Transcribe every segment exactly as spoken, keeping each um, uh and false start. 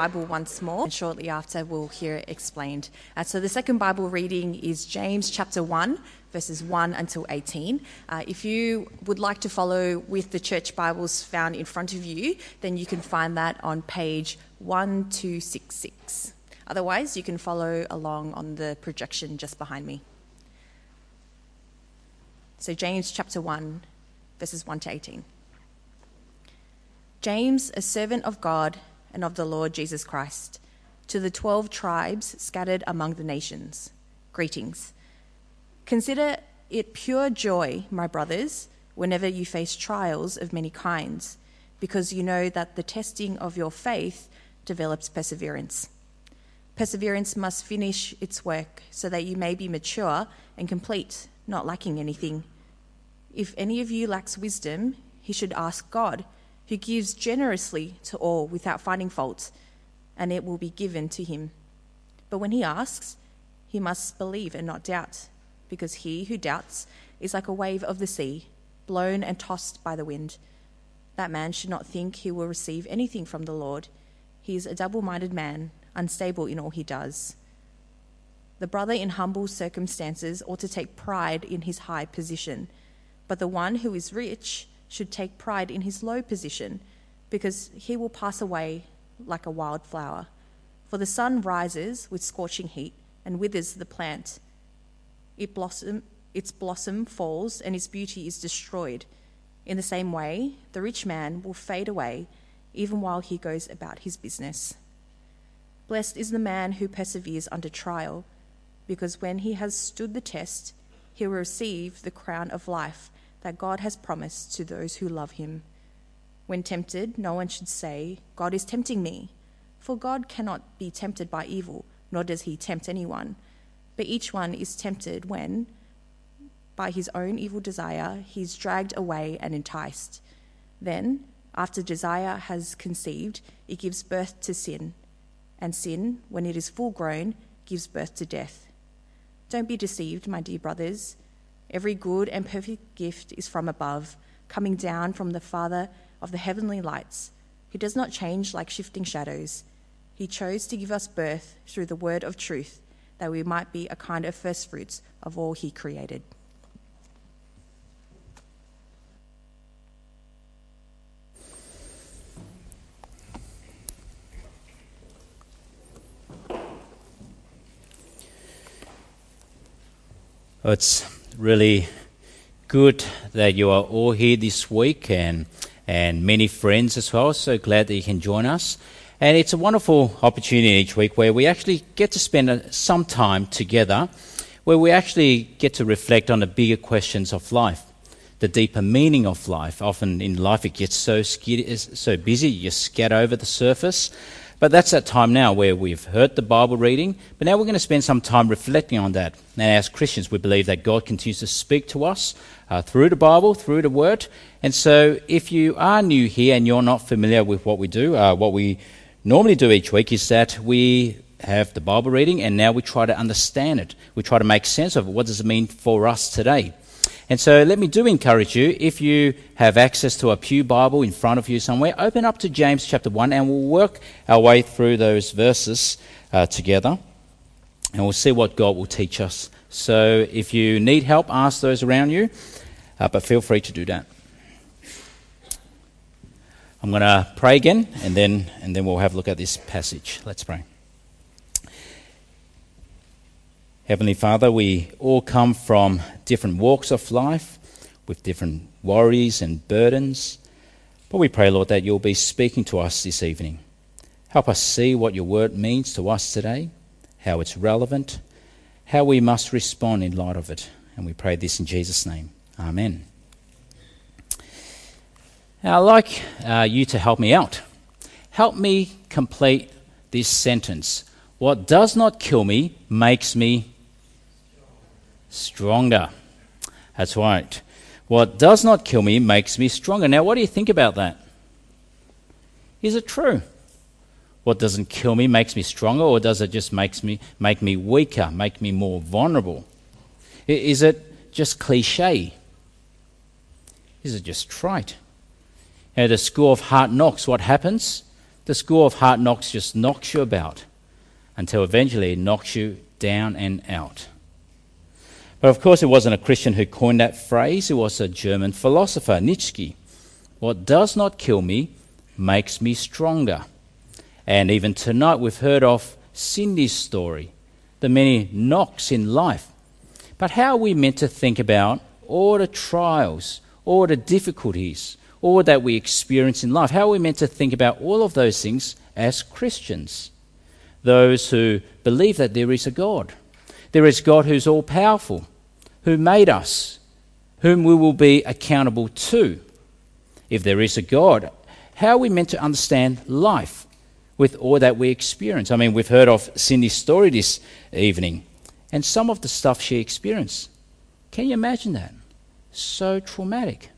Bible once more, and shortly after we'll hear it explained. Uh, so the second Bible reading is James chapter one, verses one until eighteen. Uh, if you would like to follow with the church Bibles found in front of you, then you can find that on page one two six six. Otherwise, you can follow along on the projection just behind me. So James chapter one, verses one to eighteen. James, a servant of God and of the Lord Jesus Christ, to the twelve tribes scattered among the nations, greetings. Consider it pure joy, my brothers, whenever you face trials of many kinds, because you know that the testing of your faith develops perseverance. Perseverance must finish its work so that you may be mature and complete, not lacking anything. If any of you lacks wisdom, he should ask God, who gives generously to all without finding fault, and it will be given to him. But when he asks, he must believe and not doubt, because he who doubts is like a wave of the sea, blown and tossed by the wind. That man should not think he will receive anything from the Lord. He is a double-minded man, unstable in all he does. The brother in humble circumstances ought to take pride in his high position, but the one who is rich should take pride in his low position, because he will pass away like a wild flower. For the sun rises with scorching heat and withers the plant. It blossom, its blossom falls and its beauty is destroyed. In the same way, the rich man will fade away even while he goes about his business. Blessed is the man who perseveres under trial, because when he has stood the test, he will receive the crown of life that God has promised to those who love him. When tempted, no one should say, God is tempting me, for God cannot be tempted by evil, nor does he tempt anyone. But each one is tempted when, by his own evil desire, he is dragged away and enticed. Then, after desire has conceived, it gives birth to sin. And sin, when it is full grown, gives birth to death. Don't be deceived, my dear brothers. Every good and perfect gift is from above, coming down from the Father of the heavenly lights, who does not change like shifting shadows. He chose to give us birth through the word of truth, that we might be a kind of first fruits of all he created. It's really good that you are all here this week, and, and many friends as well. So glad that you can join us. And it's a wonderful opportunity each week where we actually get to spend some time together, where we actually get to reflect on the bigger questions of life, the deeper meaning of life. Often in life it gets so, skid- so busy, you scatter over the surface. But that's that time now where we've heard the Bible reading, but now we're going to spend some time reflecting on that. And as Christians, we believe that God continues to speak to us uh, through the Bible, through the Word. And so if you are new here and you're not familiar with what we do, uh, what we normally do each week is that we have the Bible reading and now we try to understand it. We try to make sense of it. What does it mean for us today? And so let me do encourage you, if you have access to a pew Bible in front of you somewhere, open up to James chapter one and we'll work our way through those verses uh, together, and we'll see what God will teach us. So if you need help, ask those around you, uh, but feel free to do that. I'm going to pray again and then, and then we'll have a look at this passage. Let's pray. Heavenly Father, we all come from different walks of life with different worries and burdens. But we pray, Lord, that you'll be speaking to us this evening. Help us see what your word means to us today, how it's relevant, how we must respond in light of it. And we pray this in Jesus' name. Amen. Now, I'd like uh, you to help me out. Help me complete this sentence. What does not kill me makes me stronger. That's right. What does not kill me makes me stronger. Now, what do you think about that? Is it true? What doesn't kill me makes me stronger, or does it just makes me make me weaker, make me more vulnerable? Is it just cliche? Is it just trite? At the school of hard knocks, what happens? the school of hard knocks just knocks you about until eventually it knocks you down and out. But of course, it wasn't a Christian who coined that phrase. It was a German philosopher, Nietzsche. What does not kill me makes me stronger. And even tonight, we've heard of Cindy's story, the many knocks in life. But how are we meant to think about all the trials, all the difficulties, all that we experience in life? How are we meant to think about all of those things as Christians? Those who believe that there is a God. There is God who's all-powerful, who made us, whom we will be accountable to. If there is a God, how are we meant to understand life with all that we experience? I mean, we've heard of Cindy's story this evening and some of the stuff she experienced. Can you imagine that? So traumatic.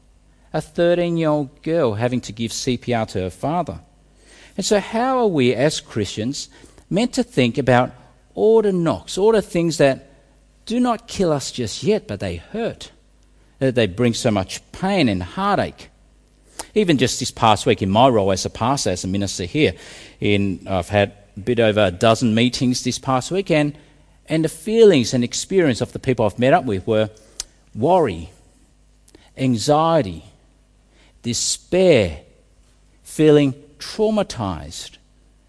A thirteen-year-old girl having to give C P R to her father. And so how are we as Christians meant to think about all the knocks, all the things that do not kill us just yet, but they hurt, that they bring so much pain and heartache? Even just this past week in my role as a pastor, as a minister here, in I've had a bit over a dozen meetings this past week, and, and the feelings and experience of the people I've met up with were worry, anxiety, despair, feeling traumatized,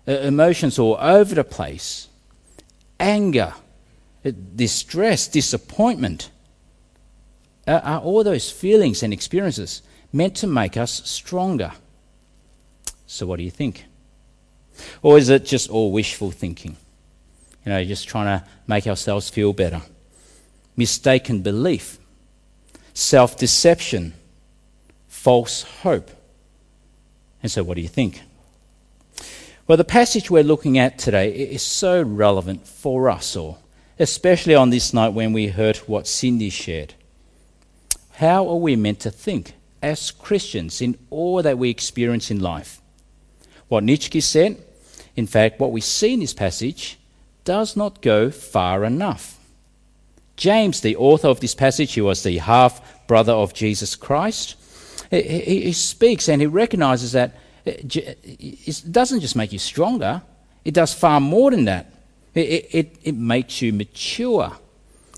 emotions all over the place, anger, distress, disappointment. Are, are all those feelings and experiences meant to make us stronger? So what do you think? Or is it just all wishful thinking? You know, just trying to make ourselves feel better. Mistaken belief, self-deception, false hope. And so what do you think? Well, the passage we're looking at today is so relevant for us all, especially on this night when we heard what Cindy shared. How are we meant to think as Christians in all that we experience in life? What Nietzsche said, in fact, what we see in this passage does not go far enough. James, the author of this passage, he was the half-brother of Jesus Christ, he, he, he speaks and he recognises that it doesn't just make you stronger, it does far more than that. It, it, it makes you mature.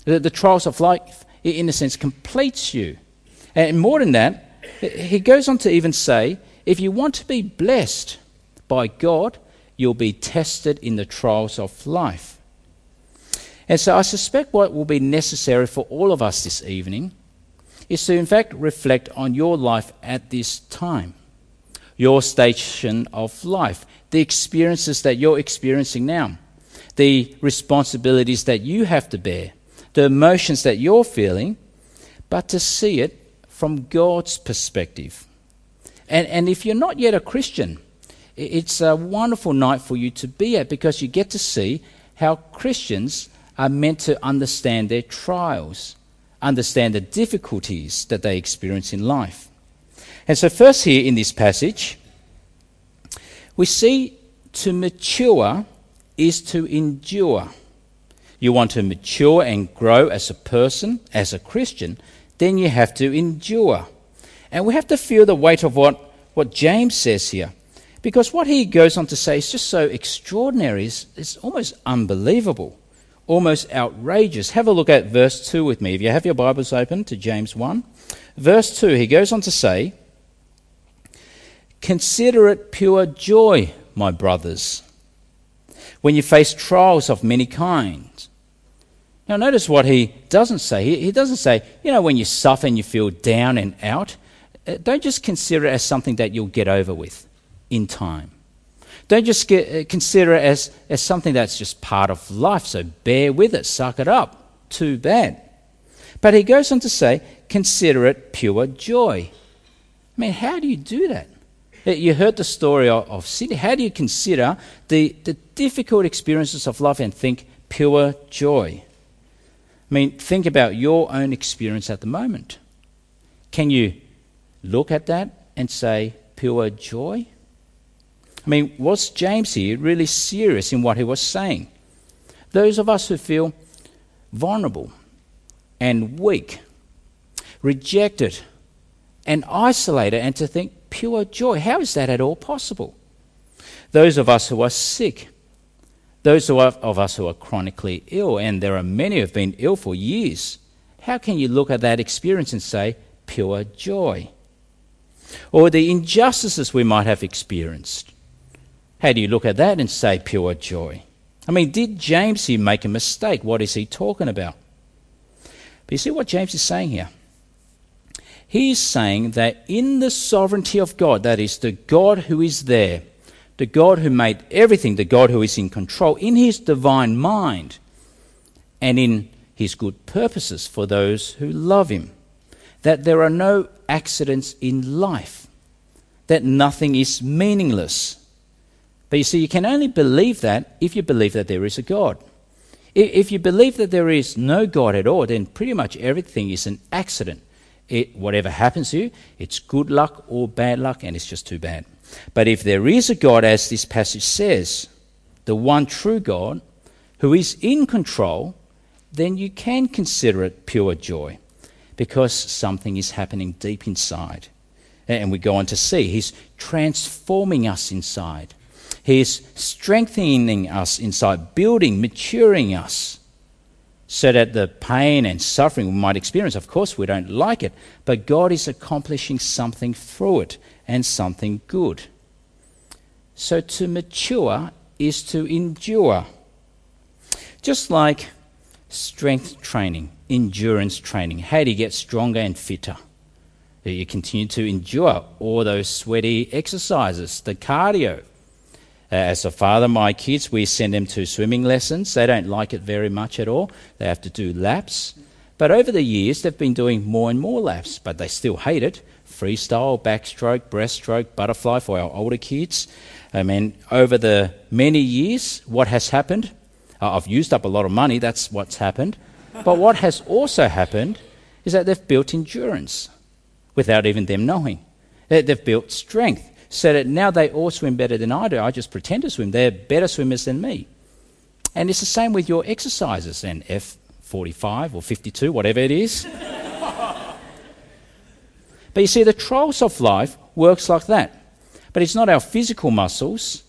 The, the trials of life, in a sense, completes you. And more than that, he goes on to even say, if you want to be blessed by God, you'll be tested in the trials of life. And so I suspect what will be necessary for all of us this evening is to, in fact, reflect on your life at this time. Your station of life, the experiences that you're experiencing now, the responsibilities that you have to bear, the emotions that you're feeling, but to see it from God's perspective. And, and if you're not yet a Christian, it's a wonderful night for you to be at because you get to see how Christians are meant to understand their trials, understand the difficulties that they experience in life. And so first here in this passage, we see to mature is to endure. You want to mature and grow as a person, as a Christian, then you have to endure. And we have to feel the weight of what, what James says here. Because what he goes on to say is just so extraordinary, it's, it's almost unbelievable, almost outrageous. Have a look at verse two with me. If you have your Bibles open to James one, verse two, he goes on to say, consider it pure joy, my brothers, when you face trials of many kinds. Now notice what he doesn't say. He, he doesn't say, you know, when you suffer and you feel down and out, don't just consider it as something that you'll get over with in time. Don't just get, uh, consider it as, as something that's just part of life, so bear with it, suck it up, too bad. But he goes on to say, consider it pure joy. I mean, how do you do that? You heard the story of Cindy. How do you consider the, the difficult experiences of life and think pure joy? I mean, think about your own experience at the moment. Can you look at that and say pure joy? I mean, was James here really serious in what he was saying? Those of us who feel vulnerable and weak, rejected and isolated, and to think pure joy. How is that at all possible? those of us who are sick, those of us who are chronically ill, and there are many who have been ill for years. How can you look at that experience and say, pure joy? Or the injustices we might have experienced. How do you look at that and say, pure joy? I mean, did James here make a mistake? What is he talking about? But you see what James is saying here? He's saying that in the sovereignty of God, that is, the God who is there, the God who made everything, the God who is in control, in his divine mind and in his good purposes for those who love him, that there are no accidents in life, that nothing is meaningless. But you see, you can only believe that if you believe that there is a God. If you believe that there is no God at all, then pretty much everything is an accident. It, whatever happens to you, it's good luck or bad luck, and it's just too bad. But if there is a God, as this passage says, the one true God who is in control, then you can consider it pure joy, because something is happening deep inside. And we go on to see he's transforming us inside. He's strengthening us inside, building, maturing us, so that the pain and suffering we might experience, of course we don't like it, but God is accomplishing something through it and something good. So to mature is to endure. Just like strength training, endurance training. How do you get stronger and fitter? You continue to endure all those sweaty exercises, the cardio. As a father, my kids, we send them to swimming lessons. They don't like it very much at all. They have to do laps. But over the years, they've been doing more and more laps, but they still hate it. Freestyle, backstroke, breaststroke, butterfly for our older kids. I mean, over the many years, what has happened? Uh, I've used up a lot of money, that's what's happened. But what has also happened is that they've built endurance without even them knowing. They've built strength. So that now they all swim better than I do. I just pretend to swim. They're better swimmers than me. And it's the same with your exercises and F forty-five or fifty-two, whatever it is. But you see, the trials of life works like that. But it's not our physical muscles.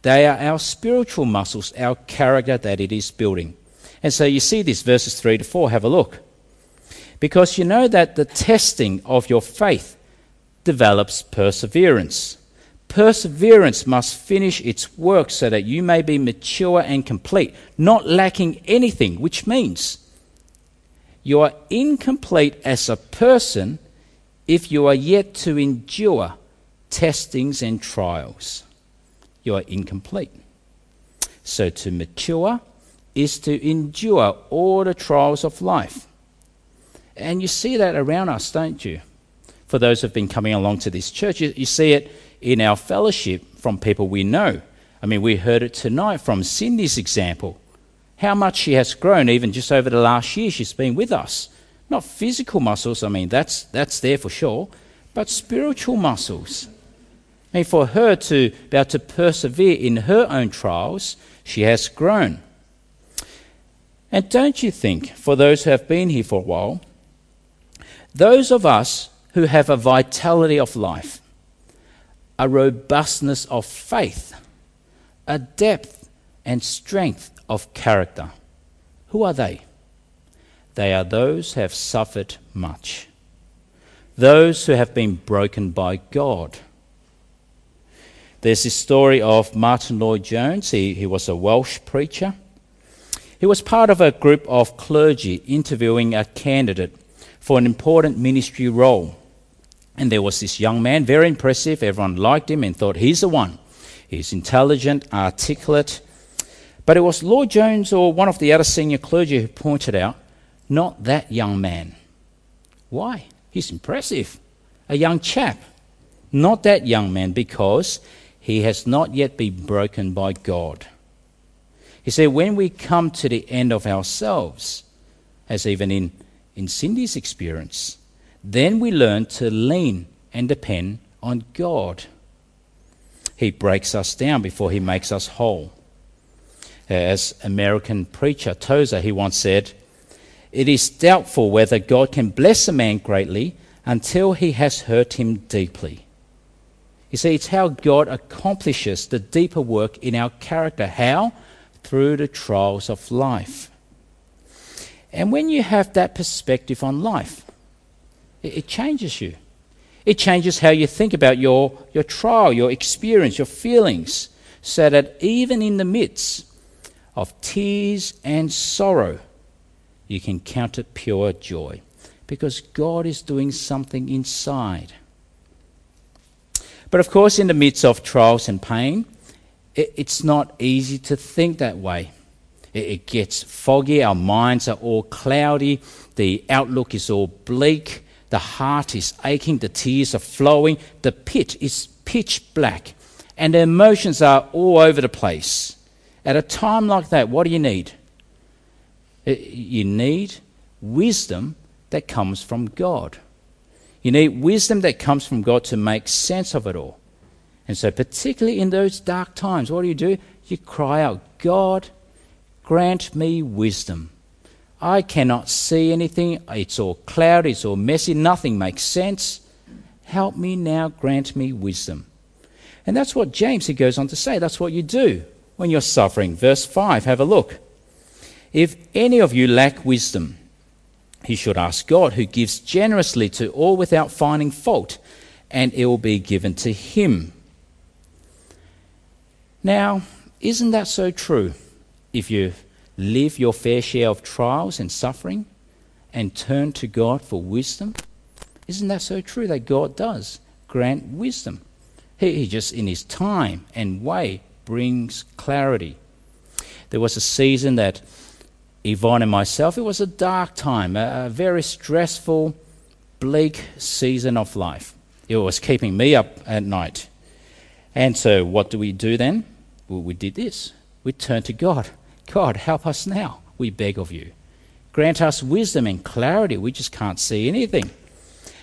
They are our spiritual muscles, our character that it is building. And so you see this, verses three to four, have a look. Because you know that the testing of your faith develops perseverance. Perseverance must finish its work so that you may be mature and complete, not lacking anything, which means you are incomplete as a person if you are yet to endure testings and trials. You are incomplete. So to mature is to endure all the trials of life. And you see that around us, don't you? For those who've been coming along to this church, you, you see it in our fellowship from people we know. I mean, we heard it tonight from Cindy's example. How much she has grown, even just over the last year she's been with us. Not physical muscles, I mean, that's, that's there for sure, but spiritual muscles. I mean, for her to be able to persevere in her own trials, she has grown. And don't you think, for those who have been here for a while, those of us who have a vitality of life, a robustness of faith, a depth and strength of character. Who are they? They are those who have suffered much, those who have been broken by God. There's this story of Martin Lloyd-Jones. He, he was a Welsh preacher. He was part of a group of clergy interviewing a candidate for an important ministry role. And there was this young man, very impressive. Everyone liked him and thought, he's the one. He's intelligent, articulate. But it was Lloyd-Jones or one of the other senior clergy who pointed out, not that young man. Why? He's impressive. A young chap. Not that young man, because he has not yet been broken by God. He said, when we come to the end of ourselves, as even in In Cindy's experience, then we learn to lean and depend on God. He breaks us down before he makes us whole. As American preacher Tozer, he once said, "It is doubtful whether God can bless a man greatly until he has hurt him deeply." You see, it's how God accomplishes the deeper work in our character. How? Through the trials of life. And when you have that perspective on life, it, it changes you. It changes how you think about your, your trial, your experience, your feelings, so that even in the midst of tears and sorrow, you can count it pure joy, because God is doing something inside. But of course, in the midst of trials and pain, it, it's not easy to think that way. It, it gets foggy, our minds are all cloudy, the outlook is all bleak, the heart is aching, the tears are flowing, the pit is pitch black, and the emotions are all over the place. At a time like that, what do you need? You need wisdom that comes from God. You need wisdom that comes from God to make sense of it all. And so particularly in those dark times, what do you do? You cry out, God, grant me wisdom. I cannot see anything. It's all cloudy. It's all messy. Nothing makes sense. Help me now. Grant me wisdom. And that's what James, he goes on to say, that's what you do when you're suffering. Verse five, have a look. If any of you lack wisdom, he should ask God, who gives generously to all without finding fault, and it will be given to him. Now, isn't that so true? If you live your fair share of trials and suffering and turn to God for wisdom, isn't that so true that God does grant wisdom? He, he just, in his time and way, brings clarity. There was a season that Yvonne and myself, it was a dark time, a, a very stressful, bleak season of life. It was keeping me up at night. And so what do we do then? Well, we did this. We turned to God. God, help us now, we beg of you. Grant us wisdom and clarity. We just can't see anything.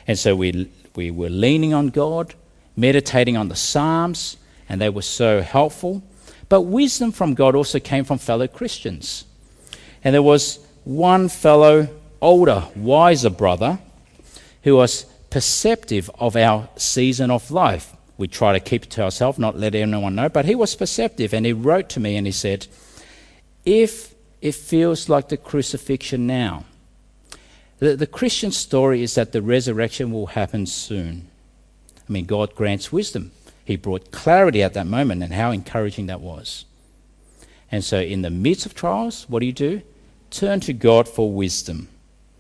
And so we, we were leaning on God, meditating on the Psalms, and they were so helpful. But wisdom from God also came from fellow Christians. And there was one fellow, older, wiser brother who was perceptive of our season of life. We try to keep it to ourselves, not let anyone know, but he was perceptive, and he wrote to me and he said, if it feels like the crucifixion now, the, the Christian story is that the resurrection will happen soon. I mean, God grants wisdom. He brought clarity at that moment, and how encouraging that was. And so in the midst of trials, what do you do? Turn to God for wisdom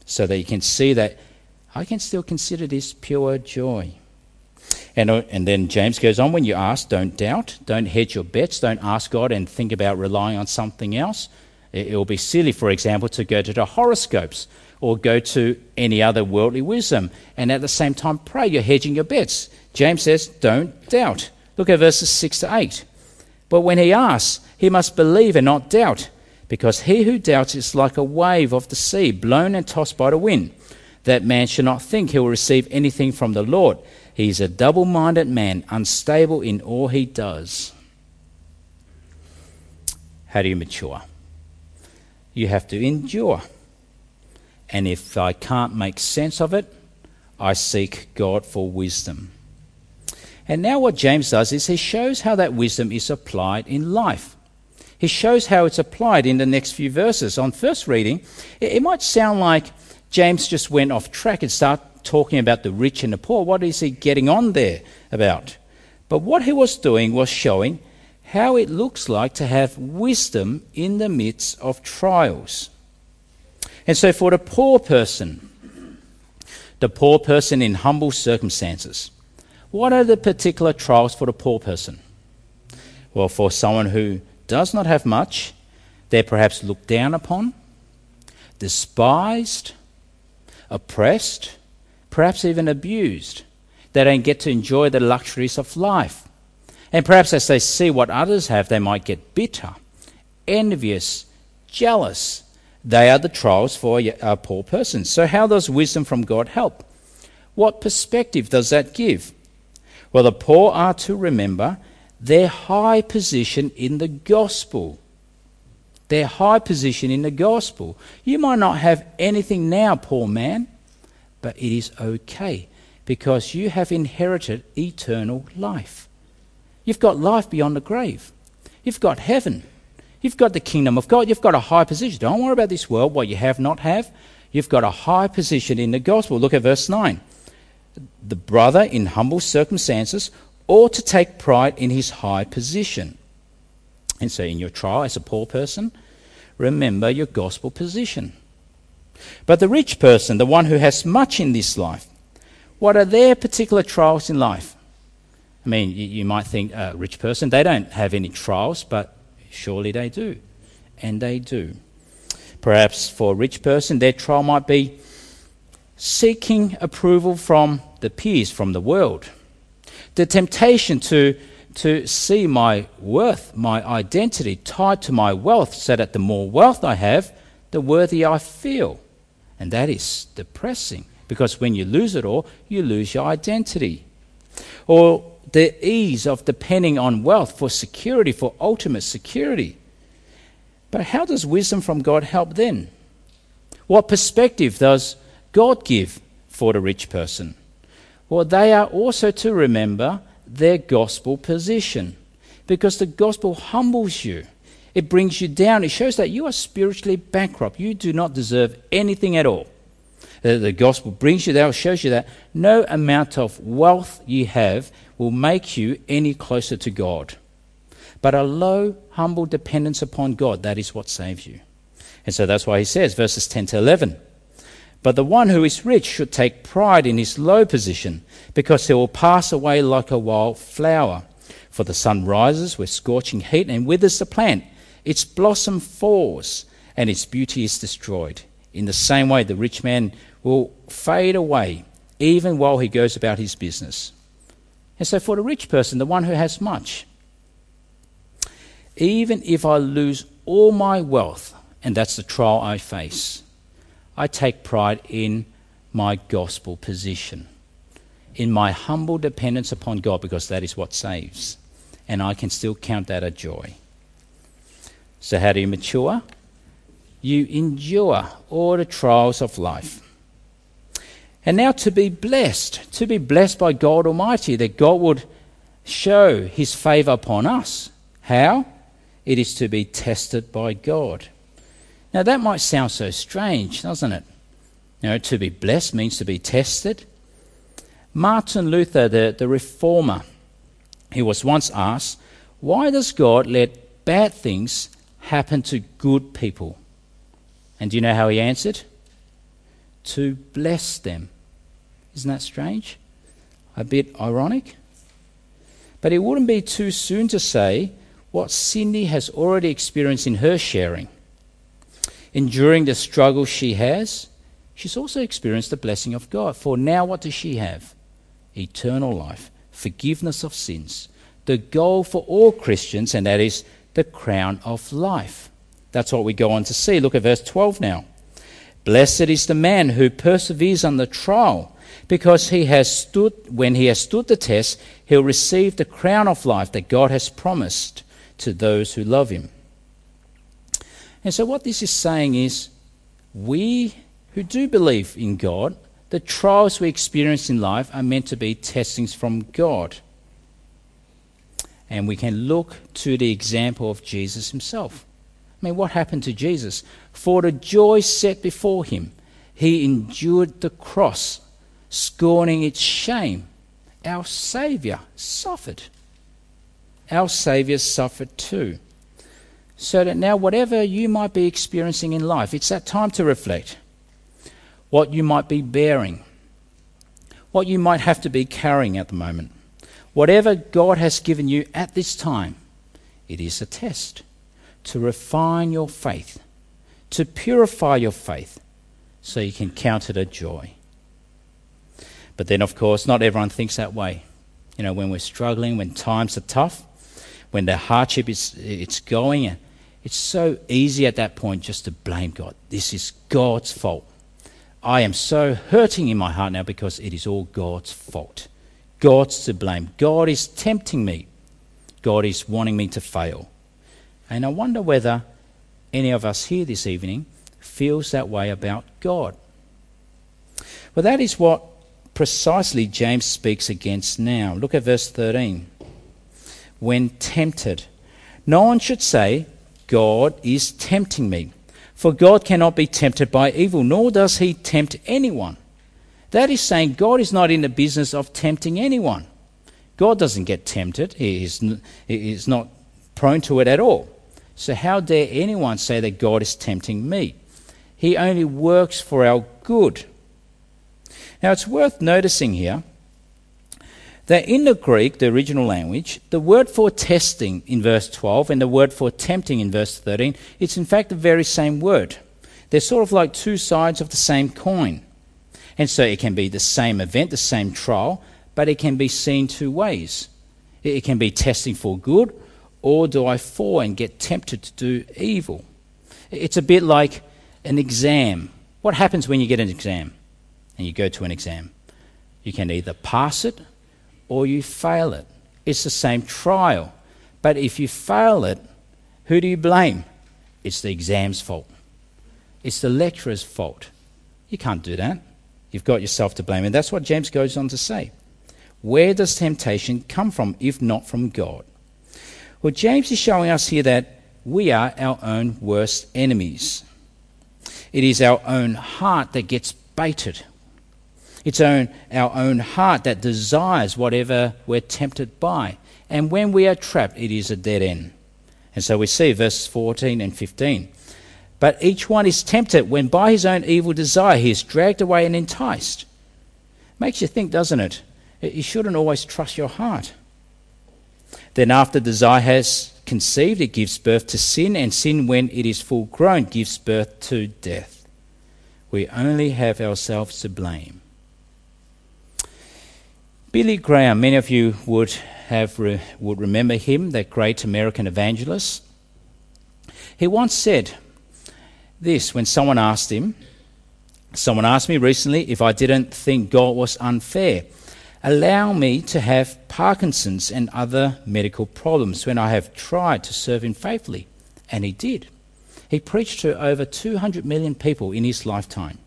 so that you can see that I can still consider this pure joy. And, and then James goes on, when you ask, don't doubt, don't hedge your bets, don't ask God and think about relying on something else. It, it will be silly, for example, to go to the horoscopes or go to any other worldly wisdom and at the same time pray. You're hedging your bets. James says, don't doubt. Look at verses six to eight. But when he asks, he must believe and not doubt, because he who doubts is like a wave of the sea, blown and tossed by the wind. That man should not think he will receive anything from the Lord. He is a double-minded man, unstable in all he does. How do you mature? You have to endure. And if I can't make sense of it, I seek God for wisdom. And now what James does is he shows how that wisdom is applied in life. He shows how it's applied in the next few verses. On first reading, it, it might sound like James just went off track and started talking about the rich and the poor. What is he getting on there about? But what he was doing was showing how it looks like to have wisdom in the midst of trials. And so for the poor person, the poor person in humble circumstances, what are the particular trials for the poor person? Well, for someone who does not have much, they're perhaps looked down upon, despised, oppressed, perhaps even abused. They don't get to enjoy the luxuries of life. And perhaps as they see what others have, they might get bitter, envious, jealous. They are the trials for a poor person. So how does wisdom from God help? What perspective does that give? Well, the poor are to remember their high position in the gospel. Their high position in the gospel. You might not have anything now, poor man, but it is okay because you have inherited eternal life. You've got life beyond the grave. You've got heaven. You've got the kingdom of God. You've got a high position. Don't worry about this world, what you have not have. You've got a high position in the gospel. Look at verse nine. The brother in humble circumstances ought to take pride in his high position. And so in your trial as a poor person, remember your gospel position. But the rich person, the one who has much in this life, what are their particular trials in life? I mean, you, you might think, uh, rich person, they don't have any trials, but surely they do. And they do. Perhaps for a rich person, their trial might be seeking approval from the peers, from the world. The temptation to, to see my worth, my identity tied to my wealth, so that the more wealth I have, the worthier I feel. And that is depressing, because when you lose it all, you lose your identity. Or the ease of depending on wealth for security, for ultimate security. But how does wisdom from God help then? What perspective does God give for the rich person? Well, they are also to remember their gospel position, because the gospel humbles you. It brings you down. It shows that you are spiritually bankrupt. You do not deserve anything at all. The, the gospel brings you down. It shows you that no amount of wealth you have will make you any closer to God. But a low, humble dependence upon God, that is what saves you. And so that's why he says, verses ten to eleven, but the one who is rich should take pride in his low position, because he will pass away like a wild flower. For the sun rises with scorching heat and withers the plant. Its blossom falls and its beauty is destroyed. In the same way, the rich man will fade away even while he goes about his business. And so for the rich person, the one who has much, even if I lose all my wealth, and that's the trial I face, I take pride in my gospel position, in my humble dependence upon God, because that is what saves. And I can still count that a joy. So how do you mature? You endure all the trials of life. And now to be blessed, to be blessed by God Almighty, that God would show his favour upon us. How? It is to be tested by God. Now that might sound so strange, doesn't it? You know, to be blessed means to be tested. Martin Luther, the, the reformer, he was once asked, why does God let bad things happen to good people? And do you know how he answered? To bless them. Isn't that strange? A bit ironic? But it wouldn't be too soon to say what Cindy has already experienced in her sharing. Enduring the struggle she has, she's also experienced the blessing of God. For now, what does she have? Eternal life, forgiveness of sins, the goal for all Christians, and that is the crown of life. That's what we go on to see. Look at verse twelve now. Blessed is the man who perseveres under trial, because he has stood, when he has stood the test, he'll receive the crown of life that God has promised to those who love him. And so what this is saying is, we who do believe in God, the trials we experience in life are meant to be testings from God. And we can look to the example of Jesus himself. I mean, what happened to Jesus? For the joy set before him, he endured the cross, scorning its shame. Our Saviour suffered. Our Saviour suffered too. So that now whatever you might be experiencing in life, it's that time to reflect. What you might be bearing, what you might have to be carrying at the moment. Whatever God has given you at this time, it is a test to refine your faith, to purify your faith, so you can count it a joy. But then, of course, not everyone thinks that way. You know, when we're struggling, when times are tough, when the hardship is it's going, it's so easy at that point just to blame God. This is God's fault. I am so hurting in my heart now because it is all God's fault. God's to blame. God is tempting me. God is wanting me to fail. And I wonder whether any of us here this evening feels that way about God. Well, that is what precisely James speaks against now. Look at verse thirteen. When tempted, no one should say, God is tempting me. For God cannot be tempted by evil, nor does he tempt anyone. That is saying God is not in the business of tempting anyone. God doesn't get tempted. He is, he is not prone to it at all. So how dare anyone say that God is tempting me? He only works for our good. Now it's worth noticing here that in the Greek, the original language, the word for testing in verse twelve and the word for tempting in verse thirteen, it's in fact the very same word. They're sort of like two sides of the same coin. And so it can be the same event, the same trial, but it can be seen two ways. It can be testing for good, or do I fall and get tempted to do evil? It's a bit like an exam. What happens when you get an exam and you go to an exam? You can either pass it or you fail it. It's the same trial. But if you fail it, who do you blame? It's the exam's fault. It's the lecturer's fault. You can't do that. You've got yourself to blame. And that's what James goes on to say. Where does temptation come from if not from God? Well, James is showing us here that we are our own worst enemies. It is our own heart that gets baited. It's own, our own heart that desires whatever we're tempted by. And when we are trapped, it is a dead end. And so we see verses fourteen and fifteen. But each one is tempted when by his own evil desire he is dragged away and enticed. Makes you think, doesn't it? You shouldn't always trust your heart. Then after desire has conceived, it gives birth to sin, and sin, when it is full grown, gives birth to death. We only have ourselves to blame. Billy Graham, many of you would have re, would remember him, that great American evangelist. He once said this when someone asked him, someone asked me recently if I didn't think God was unfair. Allow me to have Parkinson's and other medical problems when I have tried to serve him faithfully. And he did. He preached to over two hundred million people in his lifetime.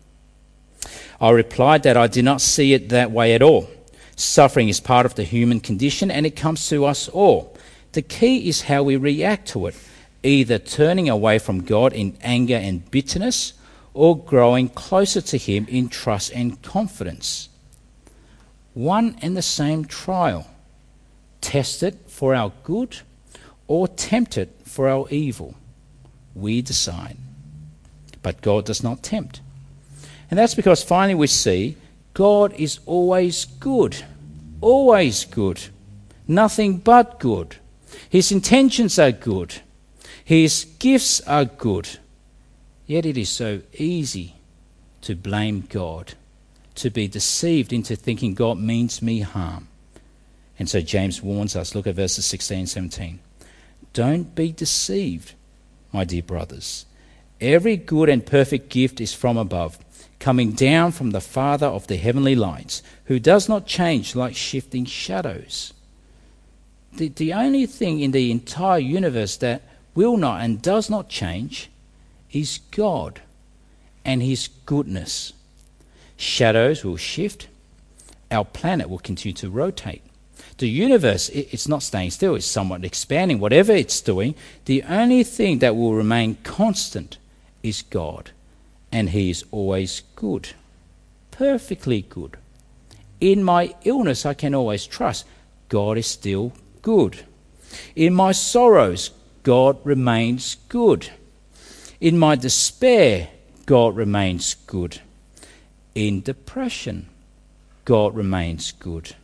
I replied that I did not see it that way at all. Suffering is part of the human condition and it comes to us all. The key is how we react to it, either turning away from God in anger and bitterness or growing closer to him in trust and confidence. One and the same trial, tested for our good or tempted for our evil. We decide. But God does not tempt. And that's because finally we see God is always good, always good, nothing but good. His intentions are good, his gifts are good. Yet it is so easy to blame God, to be deceived into thinking God means me harm. And so James warns us, look at verses sixteen and seventeen. Don't be deceived, my dear brothers. Every good and perfect gift is from above, coming down from the Father of the heavenly lights, who does not change like shifting shadows. The, the only thing in the entire universe that will not and does not change is God and his goodness. Shadows will shift. Our planet will continue to rotate. The universe, it, it's not staying still. It's somewhat expanding. Whatever it's doing, the only thing that will remain constant is God. And he is always good, perfectly good. In my illness, I can always trust God is still good. In my sorrows, God remains good. In my despair, God remains good. In depression, God remains good.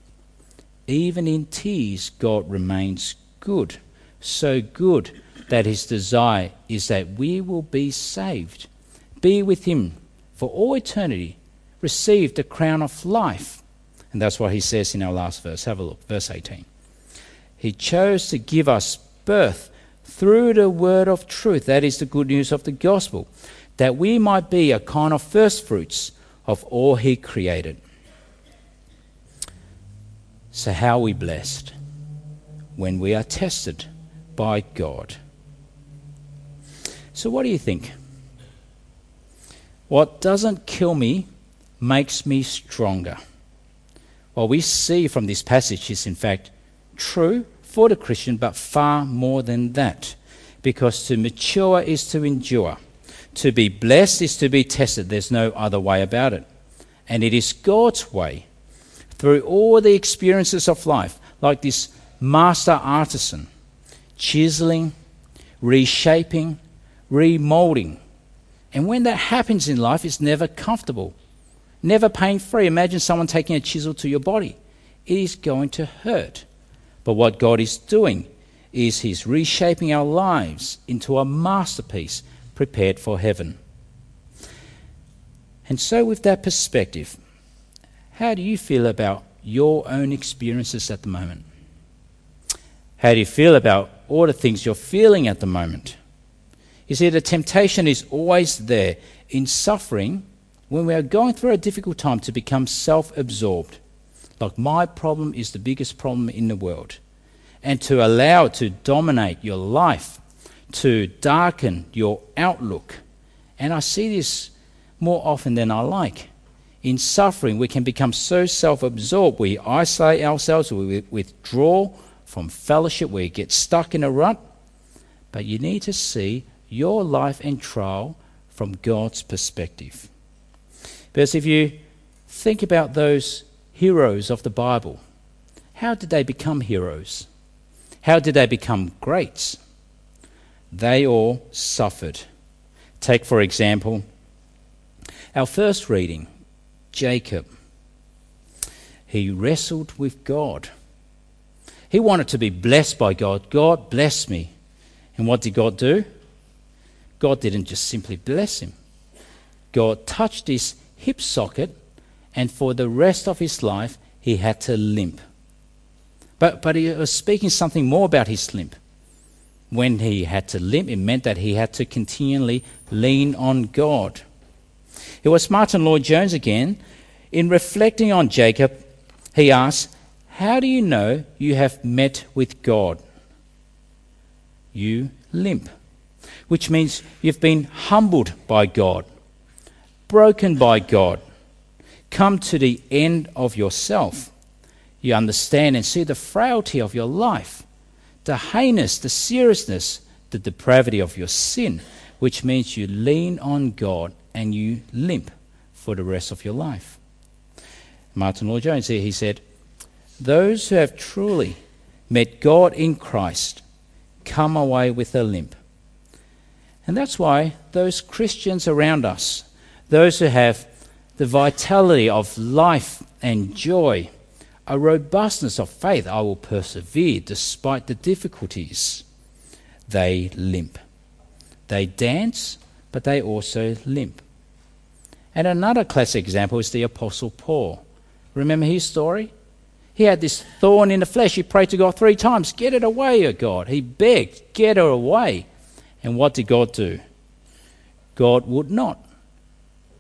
Even in tears, God remains good. So good that his desire is that we will be saved, be with him for all eternity, receive the crown of life. And that's what he says in our last verse. Have a look, verse eighteen. He chose to give us birth through the word of truth, that is the good news of the gospel, that we might be a kind of first fruits of all he created. So how are we blessed when we are tested by God? So what do you think? What doesn't kill me makes me stronger. What we see from this passage is, in fact, true for the Christian, but far more than that. Because to mature is to endure. To be blessed is to be tested. There's no other way about it. And it is God's way, through all the experiences of life, like this master artisan, chiseling, reshaping, remolding. And when that happens in life, it's never comfortable, never pain-free. Imagine someone taking a chisel to your body. It is going to hurt. But what God is doing is He's reshaping our lives into a masterpiece prepared for heaven. And so with that perspective, how do you feel about your own experiences at the moment? How do you feel about all the things you're feeling at the moment? You see, the temptation is always there in suffering when we are going through a difficult time to become self-absorbed. Like, my problem is the biggest problem in the world. And to allow it to dominate your life, to darken your outlook. And I see this more often than I like. In suffering, we can become so self-absorbed, we isolate ourselves, we withdraw from fellowship, we get stuck in a rut. But you need to see your life and trial from God's perspective. Because if you think about those heroes of the Bible, how did they become heroes? How did they become greats? They all suffered. Take, for example, our first reading, Jacob. He wrestled with God. He wanted to be blessed by God. God, bless me. And what did God do? God didn't just simply bless him. God touched his hip socket, and for the rest of his life he had to limp. But, but he was speaking something more about his limp. When he had to limp, it meant that he had to continually lean on God. It was Martin Lloyd-Jones again. In reflecting on Jacob, he asks, how do you know you have met with God? You limp, which means you've been humbled by God, broken by God, come to the end of yourself. You understand and see the frailty of your life, the heinousness, the seriousness, the depravity of your sin, which means you lean on God and you limp for the rest of your life. Martin Lloyd-Jones here, he said, those who have truly met God in Christ come away with a limp. And that's why those Christians around us, those who have the vitality of life and joy, a robustness of faith, I will persevere despite the difficulties, they limp. They dance, but they also limp. And another classic example is the Apostle Paul. Remember his story? He had this thorn in the flesh. He prayed to God three times, get it away, O God. He begged, get it away. And what did God do? God would not.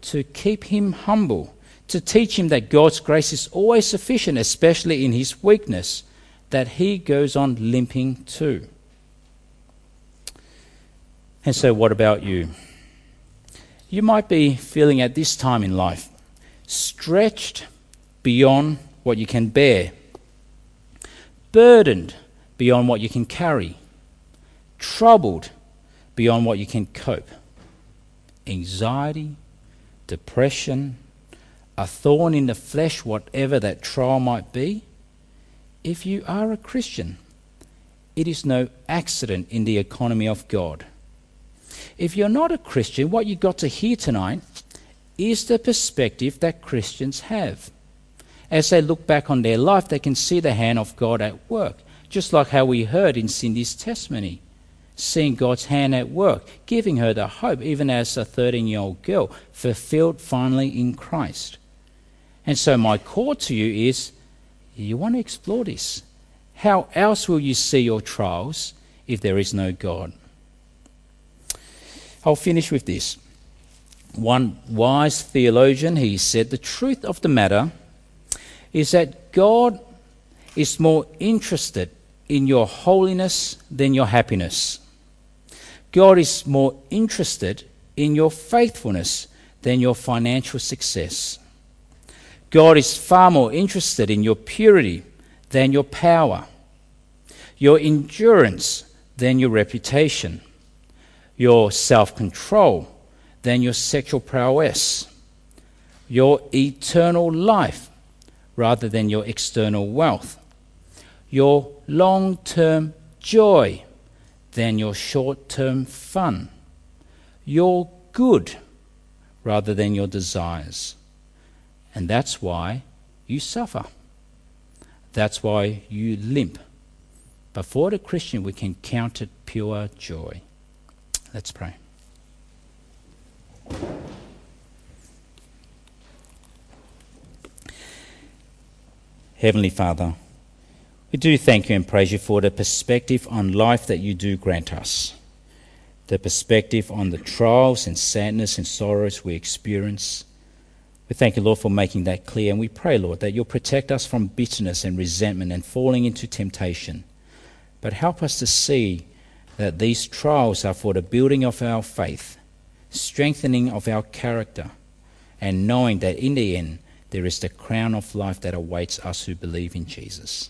To keep him humble, to teach him that God's grace is always sufficient, especially in his weakness, that he goes on limping too. And so what about you? You might be feeling at this time in life stretched beyond what you can bear, burdened beyond what you can carry, troubled beyond what you can cope. Anxiety, depression, a thorn in the flesh, whatever that trial might be. If you are a Christian, it is no accident in the economy of God. If you're not a Christian, what you got to hear tonight is the perspective that Christians have. As they look back on their life, they can see the hand of God at work, just like how we heard in Cindy's testimony, seeing God's hand at work, giving her the hope, even as a thirteen-year-old girl, fulfilled finally in Christ. And so my call to you is, you want to explore this. How else will you see your trials if there is no God? I'll finish with this. One wise theologian, he said, the truth of the matter is that God is more interested in your holiness than your happiness. God is more interested in your faithfulness than your financial success. God is far more interested in your purity than your power, your endurance than your reputation, your self-control than your sexual prowess, your eternal life rather than your external wealth, your long-term joy than your short-term fun, your good rather than your desires. And that's why you suffer. That's why you limp. But for the Christian, we can count it pure joy. Let's pray. Heavenly Father, we do thank you and praise you for the perspective on life that you do grant us, the perspective on the trials and sadness and sorrows we experience. We thank you, Lord, for making that clear, and we pray, Lord, that you'll protect us from bitterness and resentment and falling into temptation. But help us to see that these trials are for the building of our faith, strengthening of our character, and knowing that in the end there is the crown of life that awaits us who believe in Jesus.